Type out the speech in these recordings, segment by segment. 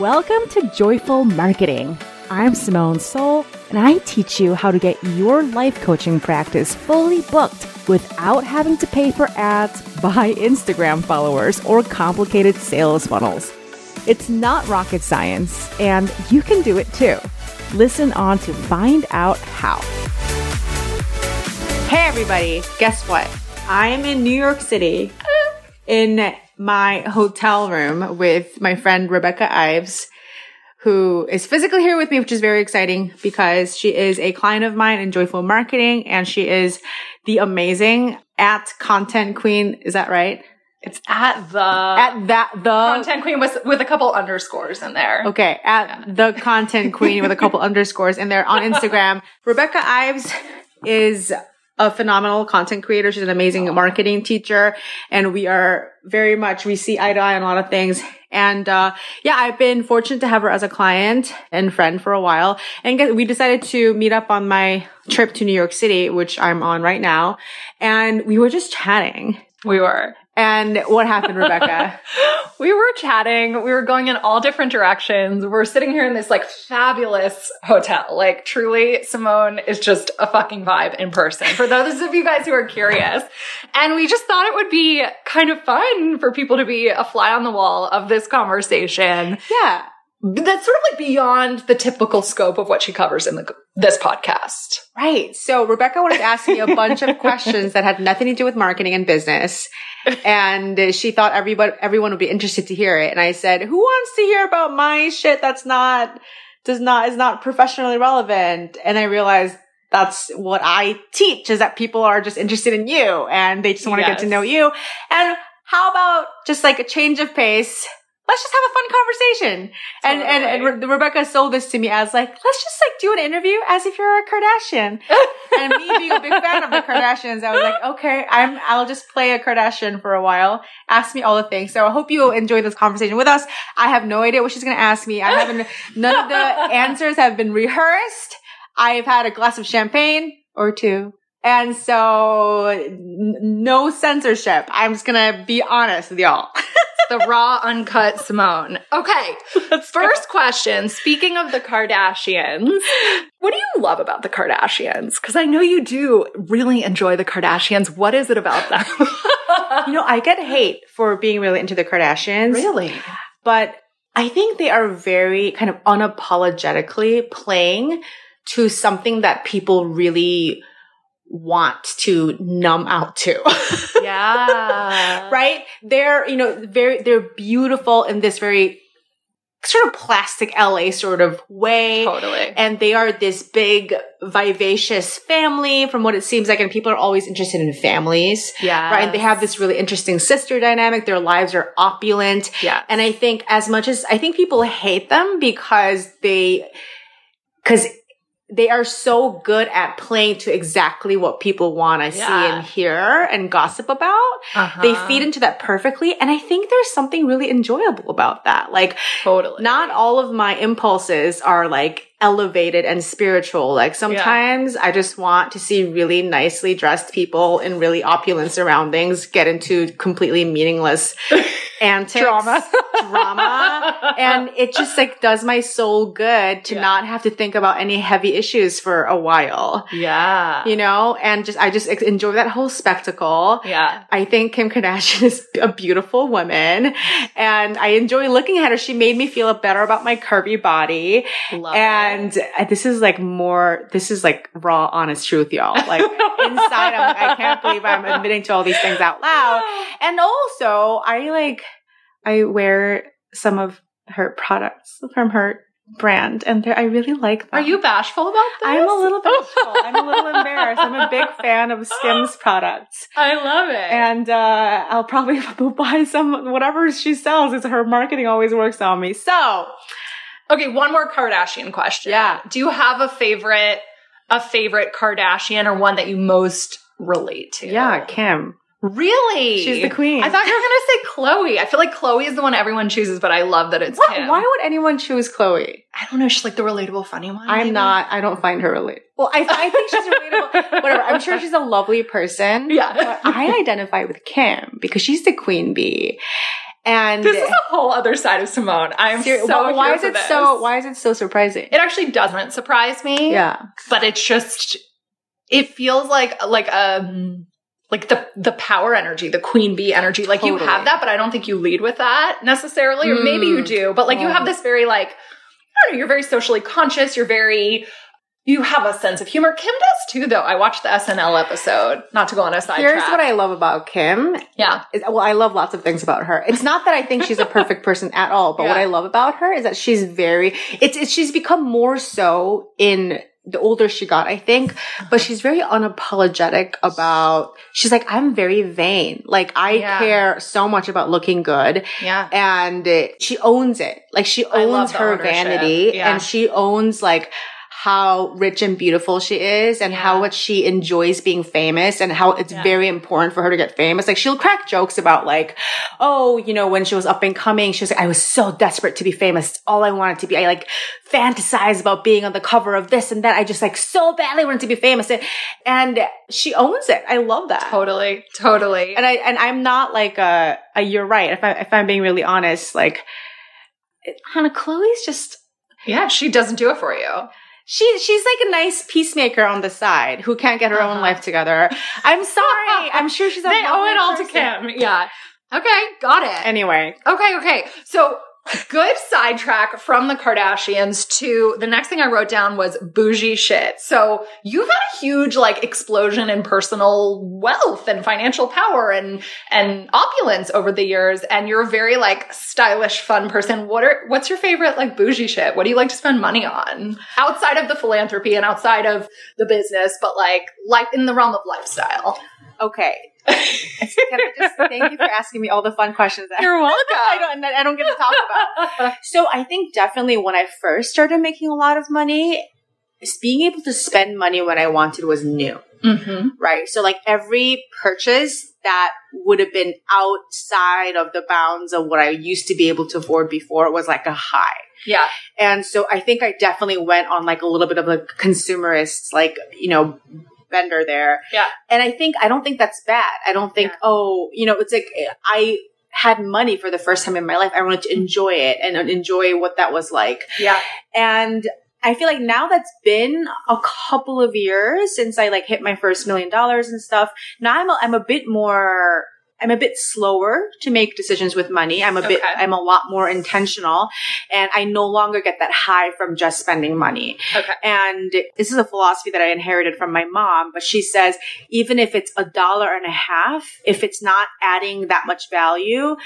Welcome to Joyful Marketing. I'm Simone Soul, and I teach you how to get your life coaching practice fully booked without having to pay for ads, buy Instagram followers, or complicated sales funnels. It's not rocket science, and you can do it too. Listen on to find out how. Hey everybody, guess what? I am in New York City in my hotel room with my friend Rebecca Ives, who is physically here with me, which is very exciting because she is a client of mine in Joyful Marketing, and she is the amazing @contentqueen. Is that right? It's at the content queen with a couple underscores in there. Okay. The content queen with a couple underscores in there on Instagram. Rebecca Ives is a phenomenal content creator. She's an amazing marketing teacher, and we see eye to eye on a lot of things. And I've been fortunate to have her as a client and friend for a while. And we decided to meet up on my trip to New York City, which I'm on right now. And we were just chatting. We were. And what happened, Rebecca? We were chatting. We were going in all different directions. We're sitting here in this fabulous hotel. Truly, Simone is just a fucking vibe in person, for those of you guys who are curious. And we just thought it would be kind of fun for people to be a fly on the wall of this conversation. Yeah. That's sort of beyond the typical scope of what she covers in this podcast. Right. So Rebecca wanted to ask me a bunch of questions that had nothing to do with marketing and business. And she thought everyone would be interested to hear it. And I said, who wants to hear about my shit that's not professionally relevant? And I realized that's what I teach, is that people are just interested in you and they just want to get to know you. And how about just a change of pace? Let's just have a fun conversation. Totally. And Rebecca sold this to me as let's just do an interview as if you're a Kardashian. And me being a big fan of the Kardashians, I was okay, I'll just play a Kardashian for a while. Ask me all the things. So I hope you enjoy this conversation with us. I have no idea what she's going to ask me. None of the answers have been rehearsed. I've had a glass of champagne or two. And so no censorship. I'm just going to be honest with y'all. The raw, uncut Simone. Okay. First question. Speaking of the Kardashians, what do you love about the Kardashians? Because I know you do really enjoy the Kardashians. What is it about them? I get hate for being really into the Kardashians. Really? But I think they are very kind of unapologetically playing to something that people really want to numb out to. Yeah. Right? They're, they're beautiful in this very sort of plastic LA sort of way. Totally. And they are this big, vivacious family from what it seems like. And people are always interested in families. Yeah. Right? And they have this really interesting sister dynamic. Their lives are opulent. Yeah. And I think I think people hate them because they are so good at playing to exactly what people want to see and hear and gossip about. Uh-huh. They feed into that perfectly. And I think there's something really enjoyable about that. Totally. Not all of my impulses are elevated and spiritual. Sometimes I just want to see really nicely dressed people in really opulent surroundings get into completely meaningless antics, drama. And it just does my soul good to not have to think about any heavy issues for a while. Yeah. And I just enjoy that whole spectacle. Yeah. I think Kim Kardashian is a beautiful woman, and I enjoy looking at her. She made me feel better about my curvy body. And this is raw, honest truth, y'all. Inside, I can't believe I'm admitting to all these things out loud. And also, I wear some of her products from her brand, and I really like them. Are you bashful about this? I'm a little bashful. I'm a little embarrassed. I'm a big fan of Skims products. I love it. And I'll probably buy some, whatever she sells. It's her marketing always works on me. So... okay, one more Kardashian question. Yeah. Do you have a favorite Kardashian, or one that you most relate to? Yeah, Kim. Really? She's the queen. I thought you were going to say Khloe. I feel like Khloe is the one everyone chooses, but I love that it's Kim. Why would anyone choose Khloe? I don't know. She's the relatable, funny one. I'm not. I don't find her relatable. Well, I think she's relatable. Whatever. I'm sure she's a lovely person. Yeah. But I identify with Kim because she's the queen bee. And this is a whole other side of Simone. I'm serious, so why is it this. So why is it so surprising? It actually doesn't surprise me. Yeah. But it's just it feels like the power energy, the queen bee energy. Like totally. You have that, but I don't think you lead with that necessarily. Or maybe you do, but like you have this very like I don't know, you're very socially conscious, you're very you have a sense of humor. Kim does too, though. I watched the SNL episode. Not to go on a sidetrack. Here's what I love about Kim. Yeah. Well, I love lots of things about her. It's not that I think she's a perfect person at all, but what I love about her is that she's very. It's she's become more so in the older she got, I think. But she's very unapologetic about. She's like, I'm very vain. Like I care so much about looking good. Yeah. And she owns it. Like she owns her vanity, and she owns like. How rich and beautiful she is and how much she enjoys being famous and how it's very important for her to get famous. Like she'll crack jokes about like, oh, you know, when she was up and coming, she was like, I was so desperate to be famous. It's all I wanted to be. I like fantasize about being on the cover of this and that. I just like so badly wanted to be famous. And she owns it. I love that. Totally. Totally. And I'm not like a you're right. If I'm being really honest, like Hannah Chloe's just. Yeah. She doesn't do it for you. She's like a nice peacemaker on the side who can't get her own life together. I'm sorry. I'm sure she's a they owe it all person. To Kim. Yeah. Okay. Got it. Anyway. Okay. So good sidetrack from the Kardashians to the next thing I wrote down was bougie shit. So you've had a huge like explosion in personal wealth and financial power and opulence over the years. And you're a very like stylish, fun person. What's your favorite like bougie shit? What do you like to spend money on outside of the philanthropy and outside of the business, but like in the realm of lifestyle? Okay. Can I just thank you for asking me all the fun questions. You're welcome. I don't get to talk about. So I think definitely when I first started making a lot of money, being able to spend money when I wanted was new, right? So like every purchase that would have been outside of the bounds of what I used to be able to afford before was like a high. Yeah. And so I think I definitely went on like a little bit of a consumerist, like, you know, bender there. Yeah. And I don't think that's bad. I don't think, oh, you know, it's like I had money for the first time in my life. I wanted to enjoy it and enjoy what that was like. Yeah. And I feel like now that's been a couple of years since I like hit my first $1 million and stuff. Now I'm a bit slower to make decisions with money. I'm a lot more intentional and I no longer get that high from just spending money. Okay. And this is a philosophy that I inherited from my mom, but she says, even if it's $1.50, if it's not adding that much value,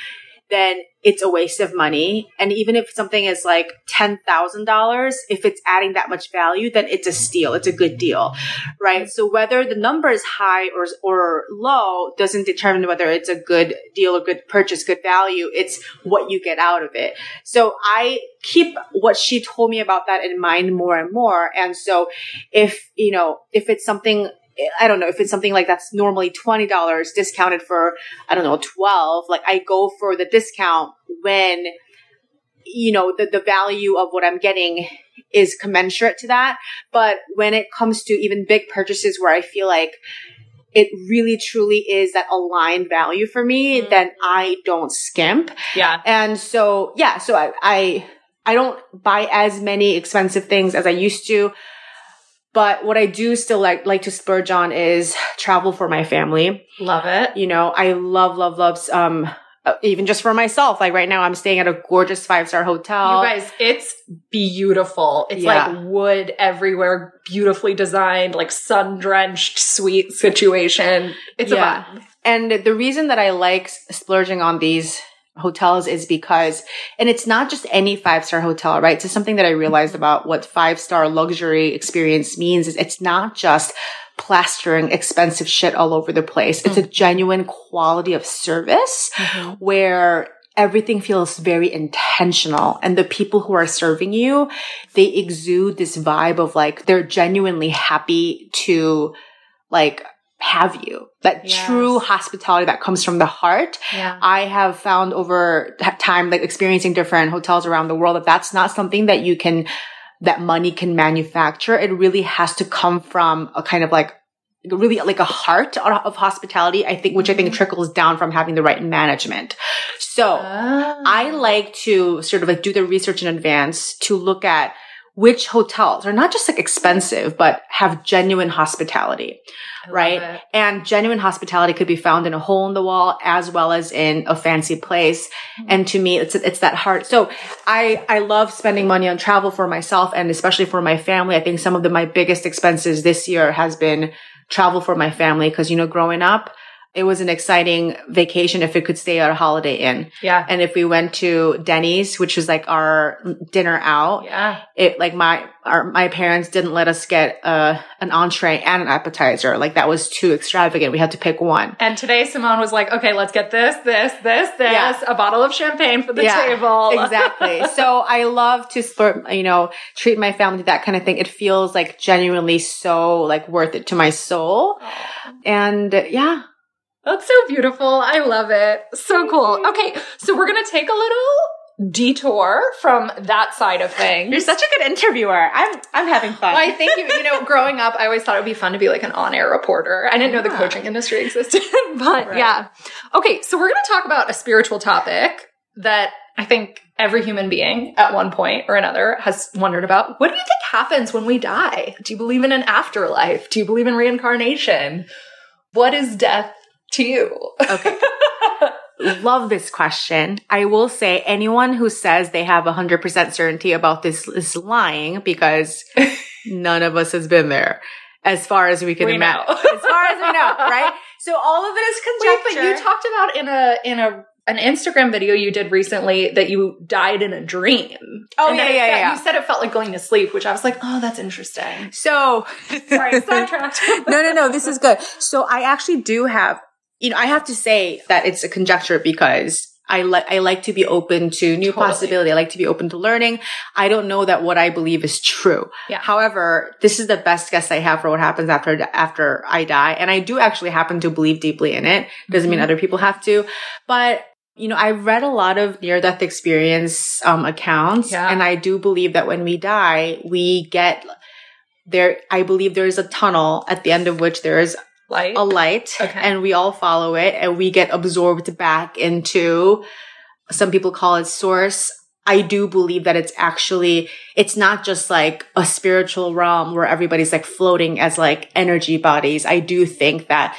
then it's a waste of money. And even if something is like $10,000, if it's adding that much value, then it's a steal. It's a good deal, right? So whether the number is high or low doesn't determine whether it's a good deal or good purchase, good value. It's what you get out of it. So I keep what she told me about that in mind more and more. And so if it's something I don't know if it's something like that's normally $20 discounted for, I don't know, $12, like I go for the discount when, you know, the value of what I'm getting is commensurate to that. But when it comes to even big purchases where I feel like it really truly is that aligned value for me, then I don't skimp. Yeah. And so, yeah, so I don't buy as many expensive things as I used to. But what I do still like to splurge on is travel for my family. Love it. You know, I love, even just for myself. Like right now I'm staying at a gorgeous 5-star hotel. You guys, it's beautiful. It's like wood everywhere, beautifully designed, like sun-drenched suite situation. It's a vibe. And the reason that I like splurging on these hotels is because, and it's not just any 5-star hotel, right? So something that I realized about what 5-star luxury experience means is it's not just plastering expensive shit all over the place. It's a genuine quality of service where everything feels very intentional. And the people who are serving you, they exude this vibe of like, they're genuinely happy to like, have you. That true hospitality that comes from the heart. Yeah. I have found over time, like experiencing different hotels around the world, that that's not something that you can, that money can manufacture. It really has to come from a kind of like really like a heart of hospitality, I think, which I think trickles down from having the right management. So I like to sort of like do the research in advance to look at which hotels are not just like expensive, but have genuine hospitality, right? And genuine hospitality could be found in a hole in the wall as well as in a fancy place. Mm-hmm. And to me, it's that heart. So I love spending money on travel for myself and especially for my family. I think some of my biggest expenses this year has been travel for my family. Cause, you know, growing up, it was an exciting vacation if it could stay at a Holiday Inn. Yeah. And if we went to Denny's, which was like our dinner out, it like my parents didn't let us get an entree and an appetizer. Like that was too extravagant. We had to pick one. And today Simone was like, okay, let's get this, a bottle of champagne for the table. Exactly. So I love to, you know, treat my family to that kind of thing. It feels like genuinely so like worth it to my soul. And yeah. That's so beautiful. I love it. So cool. Okay, so we're going to take a little detour from that side of things. You're such a good interviewer. I'm having fun. Well, I think, you know, growing up, I always thought it would be fun to be like an on-air reporter. I didn't know the coaching industry existed, but yeah. Okay, so we're going to talk about a spiritual topic that I think every human being at one point or another has wondered about. What do you think happens when we die? Do you believe in an afterlife? Do you believe in reincarnation? What is death to you? Okay. Love this question. I will say anyone who says they have 100% certainty about this is lying because none of us has been there as far as we can imagine. As far as we know, right? So all of it is conjecture. Wait, but you talked about in an Instagram video you did recently that you died in a dream. Oh, yeah. You said it felt like going to sleep, which I was like, oh, that's interesting. So sorry, sidetracked. No, this is good. So I actually do have, you know, I have to say that it's a conjecture because I like to be open to new possibility. I like to be open to learning. I don't know that what I believe is true. Yeah. However, this is the best guess I have for what happens after I die. And I do actually happen to believe deeply in it. Doesn't mean other people have to. But, you know, I read a lot of near-death experience accounts. Yeah. And I do believe that when we die, we get there. I believe there is a tunnel at the end of which there is a light, okay, and we all follow it and we get absorbed back into, some people call it source. I do believe that it's not just like a spiritual realm where everybody's like floating as like energy bodies. I do think that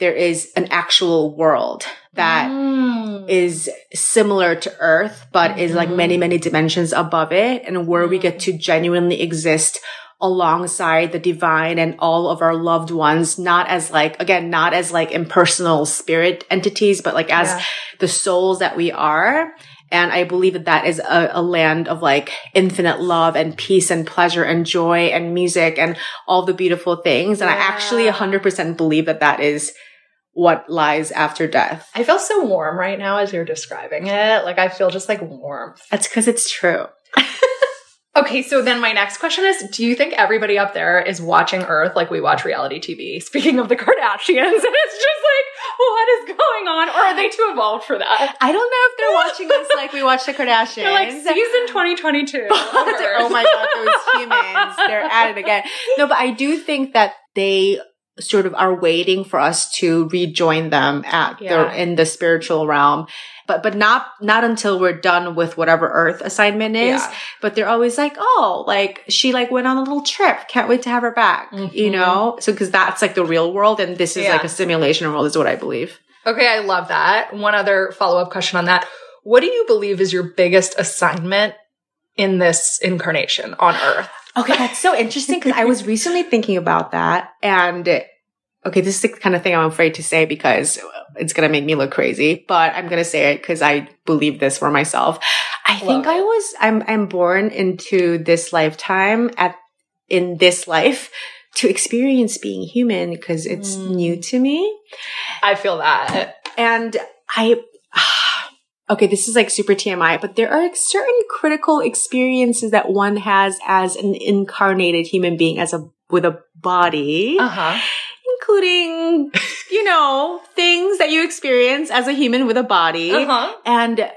there is an actual world that is similar to Earth, but is like many, many dimensions above it, and where we get to genuinely exist alongside the divine and all of our loved ones, not as impersonal spirit entities, but like as the souls that we are. And I believe that is a land of like infinite love and peace and pleasure and joy and music and all the beautiful things. And I actually 100% believe that is what lies after death. I feel so warm right now as you're describing it. Like I feel just like warmth. That's because it's true. Okay, so then my next question is, do you think everybody up there is watching Earth like we watch reality TV? Speaking of the Kardashians, and it's just like, what is going on? Or are they too evolved for that? I don't know if they're watching us like we watch the Kardashians. They're like, season 2022. Oh my God, those humans, they're at it again. No, but I do think that they sort of are waiting for us to rejoin them in the spiritual realm. But not until we're done with whatever Earth assignment is. Yeah. But they're always like, oh, like she like went on a little trip. Can't wait to have her back, you know? So, cause that's like the real world. And this is like a simulation world is what I believe. Okay. I love that. One other follow-up question on that. What do you believe is your biggest assignment in this incarnation on Earth? Okay. That's so interesting. Cause I was recently thinking about that, and okay, this is the kind of thing I'm afraid to say because it's going to make me look crazy, but I'm going to say it because I believe this for myself. I'm born into this lifetime in this life to experience being human because it's new to me. I feel that. And okay, this is like super TMI, but there are certain critical experiences that one has as an incarnated human being with a body. Uh-huh. Including, you know, things that you experience as a human with a body, and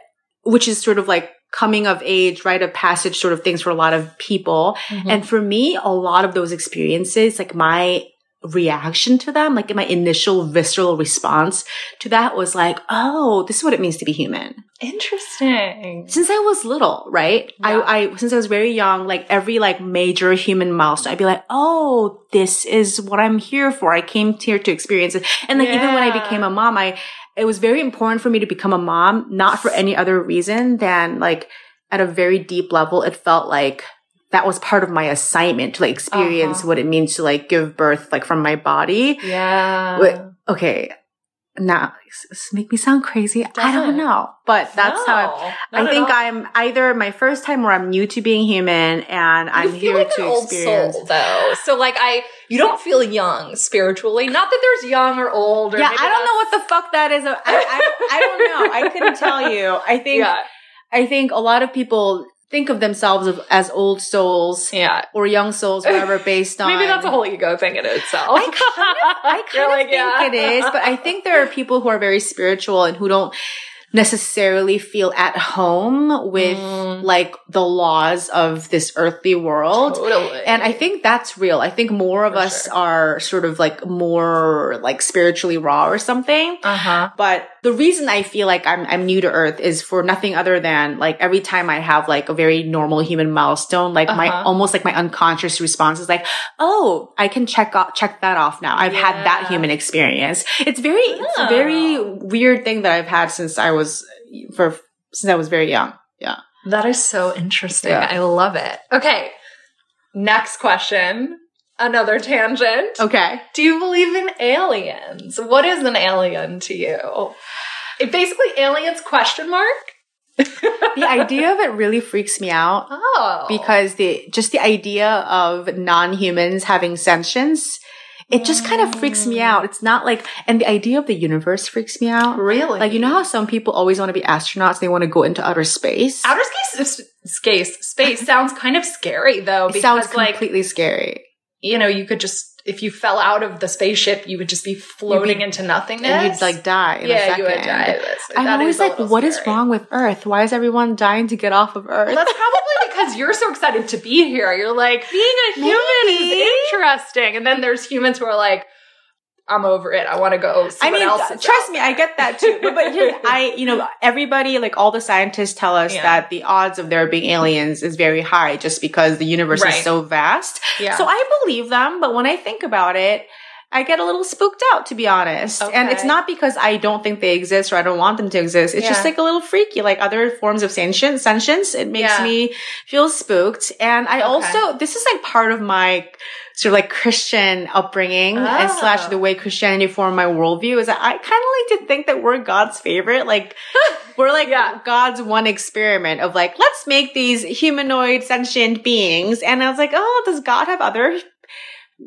which is sort of like coming of age, rite of passage sort of things for a lot of people. And for me, a lot of those experiences, like my reaction to them, like my initial visceral response to that was like, oh, this is what it means to be human. Interesting. Since I was little, right? Yeah. I since I was very young, like every like major human milestone, I'd be like, oh, this is what I'm here for. I came here to experience it. And like even when I became a mom, it was very important for me to become a mom, not for any other reason than like at a very deep level, it felt like that was part of my assignment to like experience what it means to like give birth like from my body. Yeah. Okay. Now, this make me sound crazy. I don't know, but that's how I think I'm either my first time or I'm new to being human, and I'm here like to experience. You feel like an old soul, though. So, like, you don't feel young spiritually. Not that there's young or old. Or I don't know what the fuck that is. I don't know. I couldn't tell you. I think a lot of people think of themselves as old souls or young souls, whatever, based on... Maybe that's a whole ego thing in itself. I kind of think it is, but I think there are people who are very spiritual and who don't necessarily feel at home with like the laws of this earthly world. Totally. And I think that's real. I think more of us are sort of like more like spiritually raw or something. But the reason I feel like I'm new to earth is for nothing other than like every time I have like a very normal human milestone, like my almost like my unconscious response is like, oh, I can check that off now. I've had that human experience. It's a very weird thing that I've had since I was very young. Yeah. That is so interesting. Yeah. I love it. Okay. Next question. Another tangent. Okay. Do you believe in aliens? What is an alien to you? It basically aliens ? The idea of it really freaks me out. Oh. Because the idea of non-humans having sentience, it just kind of freaks me out. It's not like, and the idea of the universe freaks me out. Really? Like, you know how some people always want to be astronauts? They want to go into outer space. Outer space sounds kind of scary, though. It sounds completely scary. You know, you could just, if you fell out of the spaceship, you would just be floating into nothingness. And you'd like die in a second. Yeah, you would die. I'm always like, what is wrong with Earth? Why is everyone dying to get off of Earth? Well, that's probably because you're so excited to be here. You're like, being a human is interesting. And then there's humans who are like, I'm over it. I want to go see what else is trust me, I get that too. But everybody, like all the scientists tell us that the odds of there being aliens is very high just because the universe is so vast. Yeah. So I believe them, but when I think about it, I get a little spooked out, to be honest. Okay. And it's not because I don't think they exist or I don't want them to exist. It's just like a little freaky, like other forms of sentience. It makes me feel spooked. And I also, this is like part of my sort of like Christian upbringing and / the way Christianity formed my worldview is that I kind of like to think that we're God's favorite. Like we're like God's one experiment of like, let's make these humanoid sentient beings. And I was like, oh, does God have other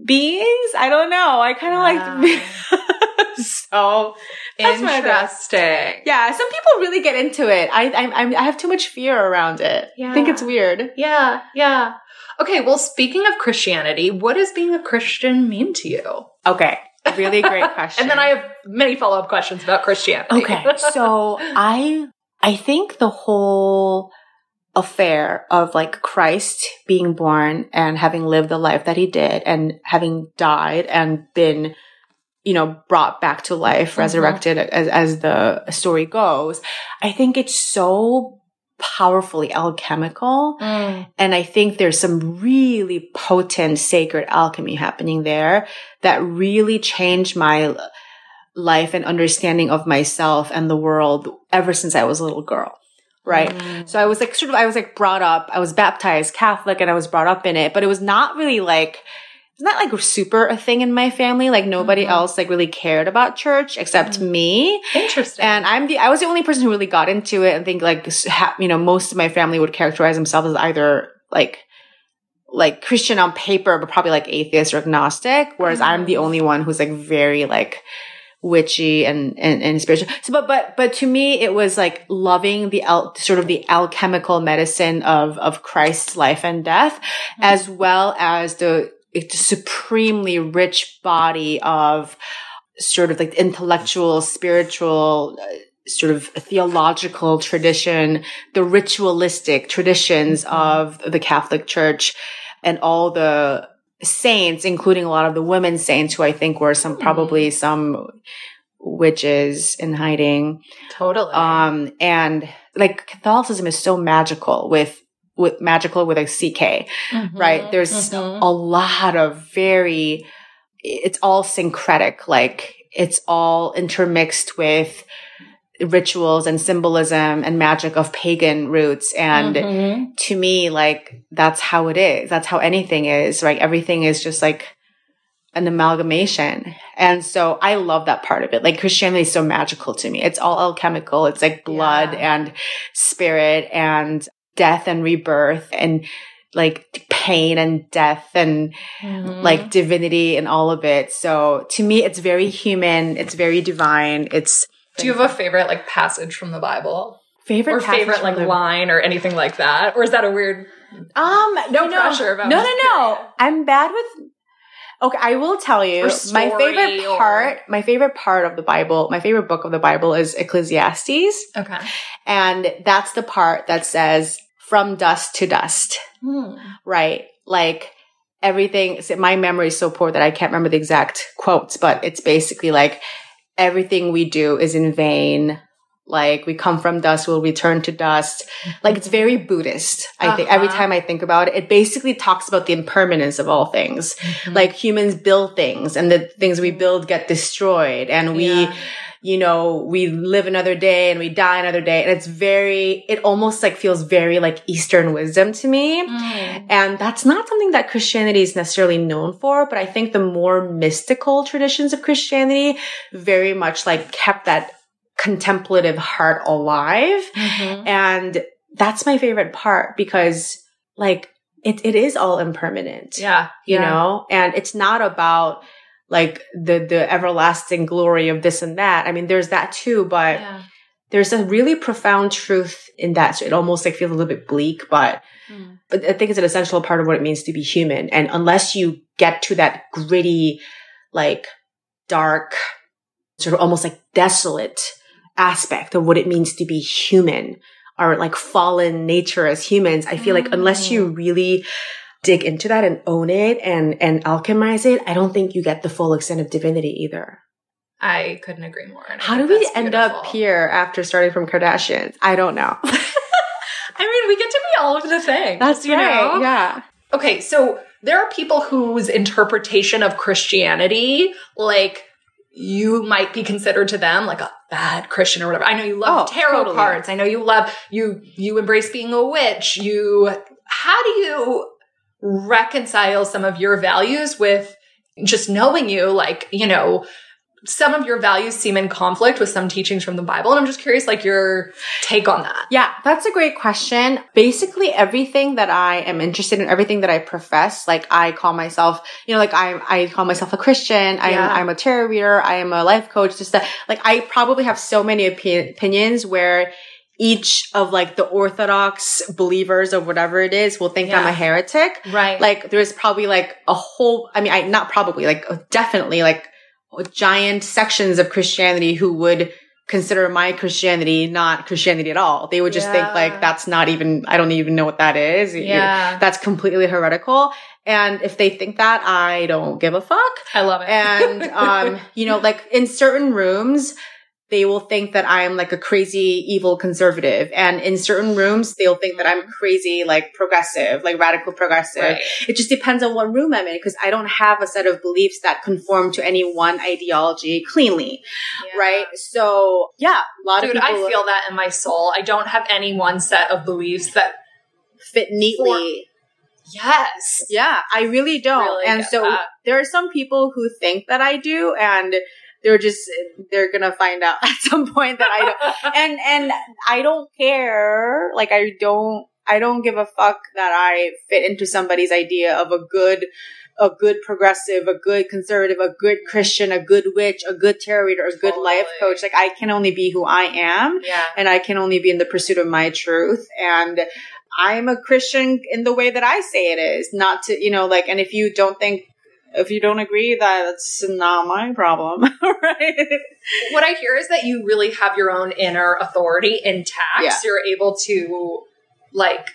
beings? I don't know. I kind of like so that's interesting. Yeah, some people really get into it. I have too much fear around it. Yeah. I think it's weird. Yeah, yeah. Okay, well, speaking of Christianity, what does being a Christian mean to you? Okay, really great question. And then I have many follow-up questions about Christianity. Okay, so I think the whole affair of like Christ being born and having lived the life that he did and having died and been, you know, brought back to life, resurrected as the story goes, I think it's so powerfully alchemical. And I think there's some really potent sacred alchemy happening there that really changed my life and understanding of myself and the world ever since I was a little girl. Right. So I was brought up, I was baptized Catholic and I was brought up in it, but it was not really like, it's not like super a thing in my family. Like nobody else like really cared about church except me. Interesting. And I was the only person who really got into it. And think like, you know, most of my family would characterize themselves as either like Christian on paper, but probably like atheist or agnostic. Whereas I'm the only one who's like very like witchy and spiritual. So, but to me, it was like loving the sort of the alchemical medicine of Christ's life and death, as well as it's a supremely rich body of sort of like intellectual, spiritual, sort of theological tradition, the ritualistic traditions of the Catholic Church and all the saints, including a lot of the women saints who I think were some, probably some witches in hiding. Totally. And like Catholicism is so magical with magical with a CK, right? There's a lot of very, it's all syncretic, like it's all intermixed with rituals and symbolism and magic of pagan roots. And to me, like, that's how it is. That's how anything is, right? Everything is just like an amalgamation. And so I love that part of it. Like Christianity is so magical to me. It's all alchemical. It's like blood and spirit and death and rebirth and like pain and death and like divinity and all of it. So to me, it's very human. It's very divine. It's, do you have a favorite like passage from the Bible? Favorite like line or anything like that? Or is that a weird no pressure about No. I'm bad with I will tell you my favorite part of the Bible, my favorite book of the Bible is Ecclesiastes. Okay. And that's the part that says from dust to dust. Right? Like everything, my memory is so poor that I can't remember the exact quotes, but it's basically like everything we do is in vain. Like we come from dust, we'll return to dust. Like it's very Buddhist. I think every time I think about it, it basically talks about the impermanence of all things. Like humans build things and the things we build get destroyed and we, you know, we live another day and we die another day. And it's very, it almost like feels very like Eastern wisdom to me. And that's not something that Christianity is necessarily known for, but I think the more mystical traditions of Christianity very much like kept that contemplative heart alive. And that's my favorite part because like it is all impermanent. You know, and it's not about like the everlasting glory of this and that. I mean, there's that too, but there's a really profound truth in that. So it almost like feels a little bit bleak, but I think it's an essential part of what it means to be human. And unless you get to that gritty, like dark, sort of almost like desolate aspect of what it means to be human, our like fallen nature as humans, I feel like unless you really dig into that and own it and alchemize it, I don't think you get the full extent of divinity either. I couldn't agree more. How do we end up here after starting from Kardashians? I don't know. I mean, we get to be all of the things. That's you right. Know? Yeah. Okay. So there are people whose interpretation of Christianity, like you might be considered to them like a bad Christian or whatever. I know you love tarot cards. I know you love, you embrace being a witch. How do you reconcile some of your values with just knowing you, like, you know, some of your values seem in conflict with some teachings from the Bible. And I'm just curious, like your take on that. Yeah, that's a great question. Basically everything that I am interested in, everything that I profess, like I call myself, you know, like I call myself a Christian. I'm a tarot reader. I am a life coach. Just that, like, I probably have so many opinions where each of like the Orthodox believers or whatever it is will think I'm a heretic. Right. Like there's probably like a whole, I mean, definitely like giant sections of Christianity who would consider my Christianity not Christianity at all. They would just think like, that's not even, I don't even know what that is. Yeah. That's completely heretical. And if they think that, I don't give a fuck. I love it. And, you know, like in certain rooms, they will think that I'm like a crazy, evil conservative. And in certain rooms, they'll think that I'm crazy, like progressive, like radical progressive. Right. It just depends on what room I'm in because I don't have a set of beliefs that conform to any one ideology cleanly. Yeah. Right. So yeah, a lot of people. Dude, I feel that in my soul. I don't have any one set of beliefs that fit neatly. Yes. Yeah. I really don't. Really and so that. There are some people who think that I do and they're going to find out at some point that I don't, and I don't care. Like I don't give a fuck that I fit into somebody's idea of a good progressive, a good conservative, a good Christian, a good witch, a good tarot reader, a good life coach. Like I can only be who I am and I can only be in the pursuit of my truth. And I'm a Christian in the way that I say it is, not to, you know, like, and if you don't agree, that's not my problem, right? What I hear is that you really have your own inner authority intact. Yeah. So you're able to, like,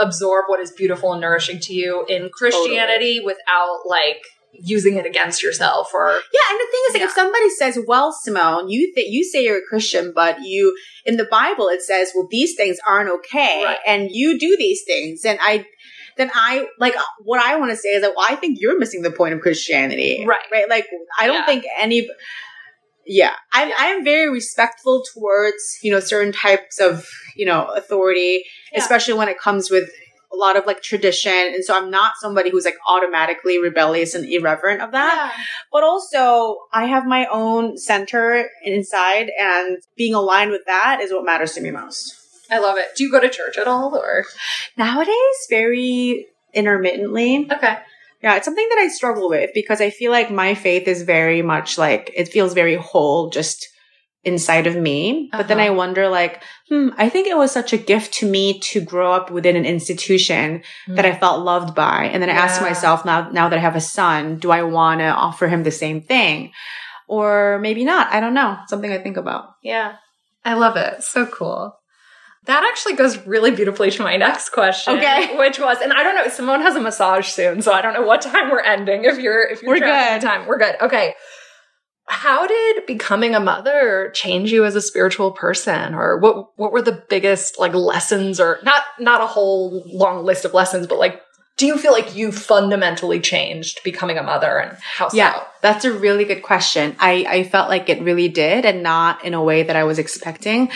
absorb what is beautiful and nourishing to you in Christianity without like using it against yourself or. Yeah. And the thing is, like, if somebody says, well, Simone, you say you're a Christian, but you, in the Bible, it says, well, these things aren't okay. Right. And you do these things. And I like what I want to say is that, well, I think you're missing the point of Christianity. Right. Right. Like, I don't think any, I am very respectful towards, you know, certain types of, you know, authority, especially when it comes with a lot of like tradition. And so I'm not somebody who's like automatically rebellious and irreverent of that. Yeah. But also I have my own center inside, and being aligned with that is what matters to me most. I love it. Do you go to church at all or? Nowadays, very intermittently. Okay. Yeah, it's something that I struggle with because I feel like my faith is very much like, it feels very whole just inside of me. But then I wonder like, I think it was such a gift to me to grow up within an institution that I felt loved by. And then I asked myself now that I have a son, do I want to offer him the same thing? Or maybe not. I don't know. It's something I think about. Yeah. I love it. So cool. That actually goes really beautifully to my next question, which was, and I don't know, Simone has a massage soon, so I don't know what time we're ending. If you're good time, we're good. Okay. How did becoming a mother change you as a spiritual person, or what were the biggest like lessons, or not a whole long list of lessons, but like, do you feel like you fundamentally changed becoming a mother, and how so? Yeah, that's a really good question. I felt like it really did, and not in a way that I was expecting.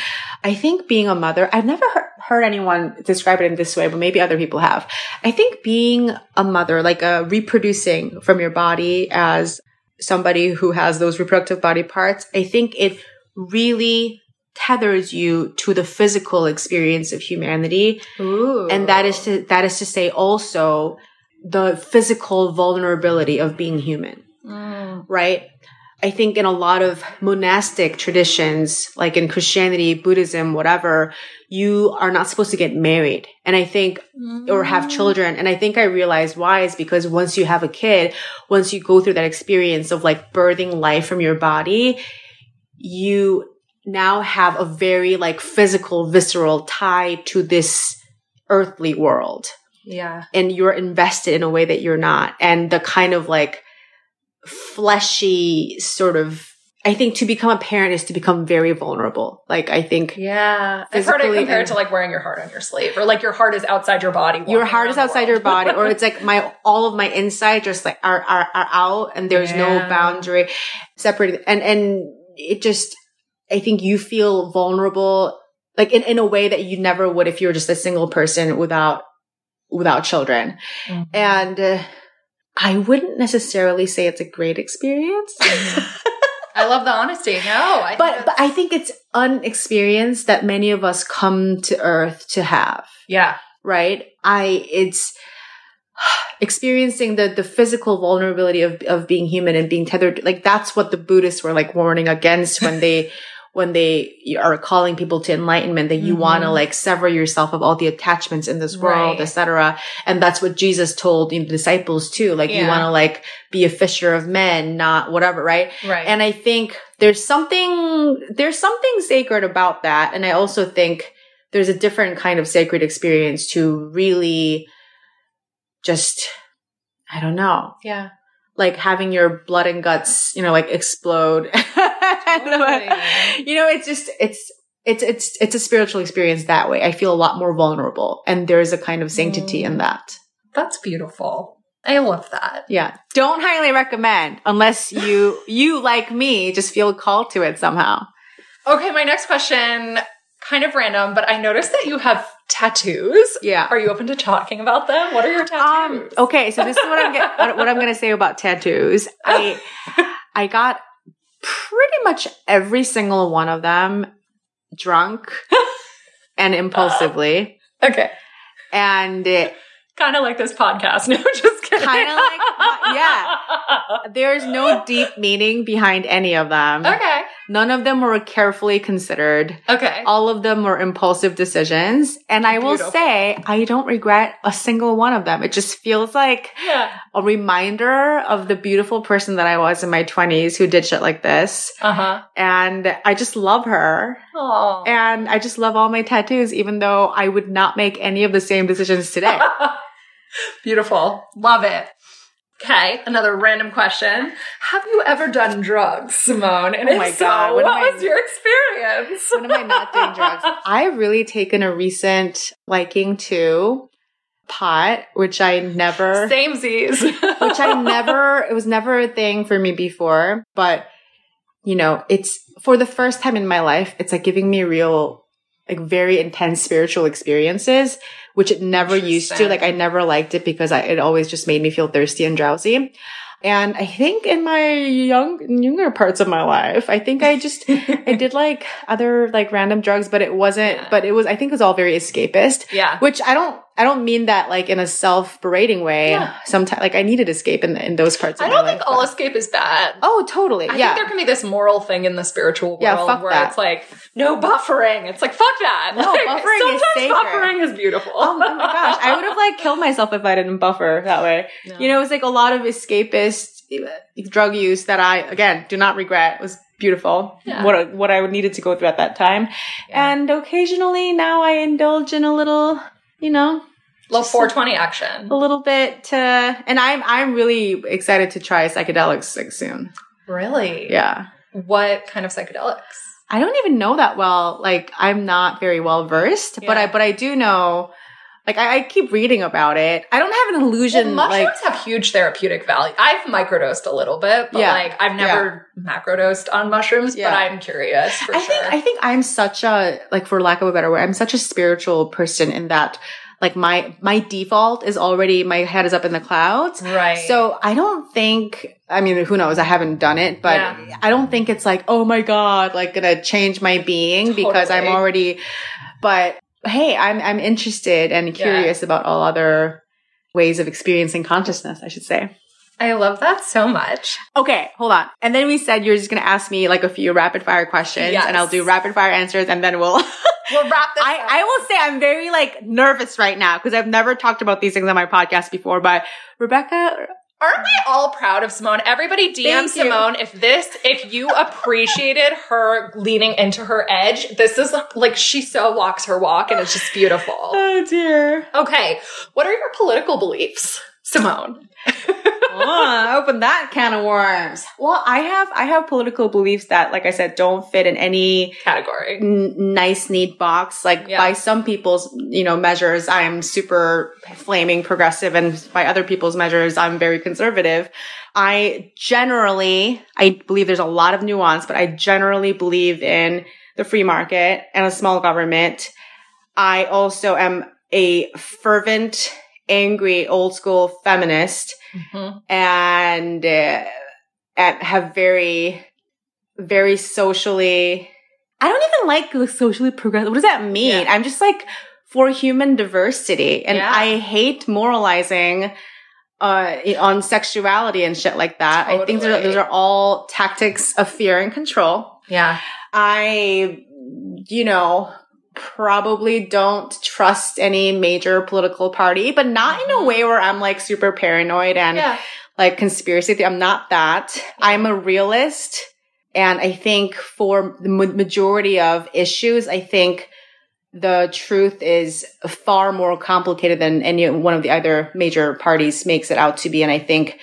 I think being a mother, I've never heard anyone describe it in this way, but maybe other people have. I think being a mother, like reproducing from your body as somebody who has those reproductive body parts, I think it really tethers you to the physical experience of humanity. Ooh. And that is to say also the physical vulnerability of being human, right? I think in a lot of monastic traditions, like in Christianity, Buddhism, whatever, you are not supposed to get married. And I think, or have children. And I think I realized why is because once you have a kid, once you go through that experience of like birthing life from your body, you now have a very like physical, visceral tie to this earthly world. Yeah. And you're invested in a way that you're not. And the kind of like fleshy sort of, I think to become a parent is to become very vulnerable. Like I think. Yeah. I've heard it compared to like wearing your heart on your sleeve, or like your heart is outside your body. Your heart is outside your body. Or it's like all of my inside just like are out, and there's no boundary separated. And it just, I think you feel vulnerable, like in a way that you never would if you were just a single person without children. Mm-hmm. And I wouldn't necessarily say it's a great experience. I love the honesty. No, but I think it's an experience that many of us come to earth to have. Yeah. Right. It's experiencing the physical vulnerability of being human and being tethered. Like that's what the Buddhists were like warning against when they, when they are calling people to enlightenment, that you want to like sever yourself of all the attachments in this world, etc. And that's what Jesus told the disciples too. Like you want to like be a fisher of men, not whatever, right? Right. And I think there's something sacred about that. And I also think there's a different kind of sacred experience to really just, I don't know. Yeah. Like having your blood and guts, you know, like explode. Totally. You know, it's just, it's a spiritual experience that way. I feel a lot more vulnerable, and there's a kind of sanctity in that. That's beautiful. I love that. Yeah. Don't highly recommend unless you like me, just feel called to it somehow. Okay. My next question, kind of random, but I noticed that you have tattoos. Yeah. Are you open to talking about them? What are your tattoos? Okay. So this is what I'm going to say about tattoos. I got pretty much every single one of them drunk and impulsively. Okay. And kind of like this podcast. No, just kidding. Kind of like, yeah. There's no deep meaning behind any of them. Okay. None of them were carefully considered. Okay. All of them were impulsive decisions. And I will say, I don't regret a single one of them. It just feels like a reminder of the beautiful person that I was in my 20s who did shit like this. Uh-huh. And I just love her. Aww. And I just love all my tattoos, even though I would not make any of the same decisions today. Beautiful. Love it. Okay, another random question. Have you ever done drugs, Simone? And if so, what was your experience? When am I not doing drugs? I've really taken a recent liking to pot, which I never... Samesies. Which I never... It was never a thing for me before, but, you know, it's... For the first time in my life, it's, like, giving me real, like, very intense spiritual experiences, which it never used to. Like, I never liked it because it always just made me feel thirsty and drowsy. And I think in my younger parts of my life, I think I just, I did like other like random drugs, but it wasn't, but it was, I think it was all very escapist. Yeah. Which I don't mean that like in a self-berating way. Yeah. Sometimes, like I needed escape in those parts of my life. I don't think all escape is bad. Oh, totally. I think there can be this moral thing in the spiritual world It's like, no buffering. It's like, fuck that. No, like, buffering is safer. Buffering is beautiful. Oh my gosh. I would have like killed myself if I didn't buffer that way. No. You know, it's like a lot of escapist drug use that I, again, do not regret. It was beautiful. Yeah. What I needed to go through at that time. Yeah. And occasionally now I indulge in a little... You know, little 420 action, a little bit. And I'm really excited to try psychedelics like soon. Really? Yeah. What kind of psychedelics? I don't even know that well. Like, I'm not very well versed, but I do know. Like, I keep reading about it. I don't have an illusion. Well, mushrooms have huge therapeutic value. I've microdosed a little bit, but I've never macrodosed on mushrooms, but I'm curious for sure. I think I'm such a, like, for lack of a better word, I'm such a spiritual person in that, like, my default is already, my head is up in the clouds. Right. So I don't think, I mean, who knows? I haven't done it, but I don't think it's like, oh my God, like gonna change my being because I'm already, but hey, I'm interested and curious about all other ways of experiencing consciousness, I should say. I love that so much. Okay, hold on. And then we said you're just going to ask me like a few rapid fire questions and I'll do rapid fire answers and then we'll wrap this up. I will say I'm very like nervous right now because I've never talked about these things on my podcast before, but Rebecca... Aren't we all proud of Simone? Everybody DM Simone if you appreciated her leaning into her edge. This is like she so walks her walk and it's just beautiful. Oh dear. Okay. What are your political beliefs, Simone? Open that can of worms. Well, I have political beliefs that, like I said, don't fit in any category. Nice, neat box. Like by some people's, you know, measures, I'm super flaming progressive, and by other people's measures, I'm very conservative. I believe there's a lot of nuance, but I generally believe in the free market and a small government. I also am a fervent, angry, old school feminist. Mm-hmm. And have very, very socially, I don't even like socially progressive. What does that mean? Yeah. I'm just like for human diversity. And I hate moralizing on sexuality and shit like that. Totally. I think those are all tactics of fear and control. Yeah. I, you know, probably don't trust any major political party, but not in a way where I'm like super paranoid and like conspiracy theory. I'm not that. I'm a realist. And I think for the majority of issues, I think the truth is far more complicated than any one of the other major parties makes it out to be. And I think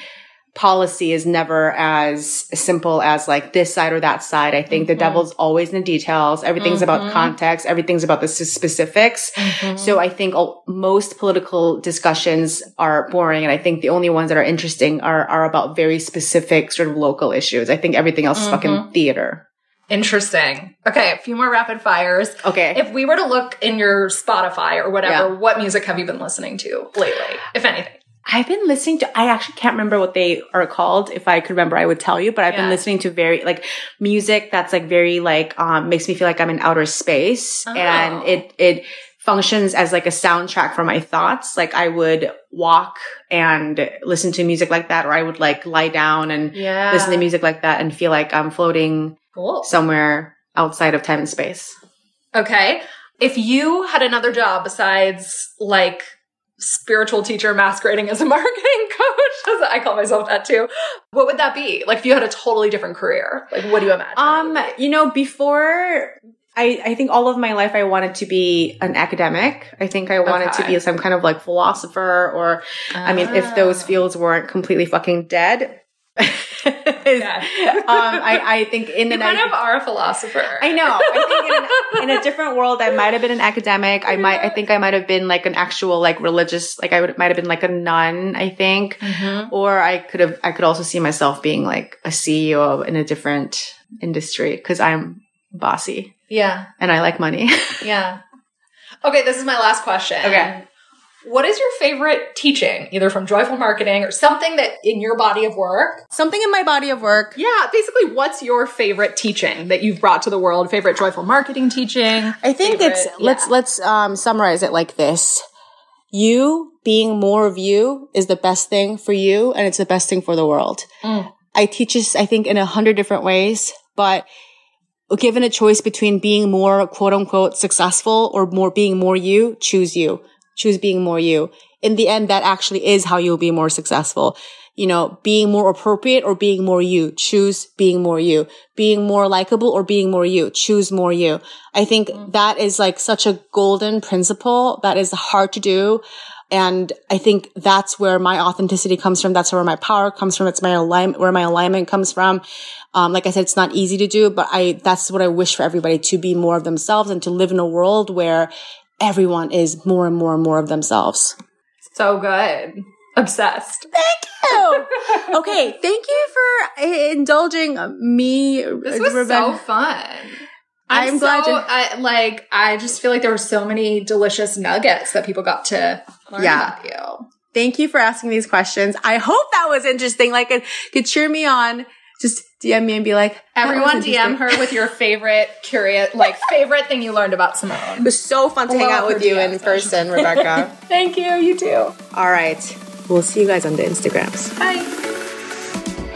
policy is never as simple as like this side or that side. I think the devil's always in the details. Everything's about context. Everything's about the specifics. Mm-hmm. So I think most political discussions are boring. And I think the only ones that are interesting are about very specific sort of local issues. I think everything else is fucking theater. Interesting. Okay. A few more rapid fires. Okay. If we were to look in your Spotify or whatever, what music have you been listening to lately, if anything? I've been listening to, I actually can't remember what they are called. If I could remember, I would tell you, but I've been listening to very like music that's like very like, makes me feel like I'm in outer space and it functions as like a soundtrack for my thoughts. Like I would walk and listen to music like that, or I would like lie down and listen to music like that and feel like I'm floating Cool. Somewhere outside of time and space. Okay. If you had another job besides like spiritual teacher masquerading as a marketing coach, as I call myself that too, what would that be? Like if you had a totally different career, like what do you imagine? You know, before I think all of my life I wanted to be an academic. I think I wanted to be some kind of like philosopher or I mean, if those fields weren't completely fucking dead. I think in an kind of are a philosopher. I know. I think in a different world, I might have been an academic. I think I might have been like an actual like religious, like might have been like a nun, I think. Mm-hmm. Or I could also see myself being like a CEO in a different industry because I'm bossy. Yeah. And I like money. Yeah. Okay. This is my last question. Okay. What is your favorite teaching, either from Joyful Marketing or something that in your body of work? Something in my body of work. Yeah. Basically, what's your favorite teaching that you've brought to the world? Favorite Joyful Marketing teaching? I think let's summarize it like this. You being more of you is the best thing for you and it's the best thing for the world. Mm. I teach this, I think, in 100 different ways, but given a choice between being more quote unquote successful or more being more you, choose you. Choose being more you. In the end, that actually is how you'll be more successful. You know, being more appropriate or being more you. Choose being more you. Being more likable or being more you. Choose more you. I think that is like such a golden principle that is hard to do. And I think that's where my authenticity comes from. That's where my power comes from. It's my alignment, where my alignment comes from. Like I said, it's not easy to do, but that's what I wish for everybody, to be more of themselves and to live in a world where everyone is more and more and more of themselves. So good. Obsessed. Thank you. Okay. Thank you for indulging me. This was Rebecca. So fun. I'm glad I just feel like there were so many delicious nuggets that people got to learn about you. Thank you for asking these questions. I hope that was interesting. Like it could cheer me on. Just DM me and be like, everyone DM her with your favorite curious, like favorite thing you learned about Simone. It was so fun to hang out with you in person, Rebecca. Thank you. You too. All right. We'll see you guys on the Instagrams. Bye.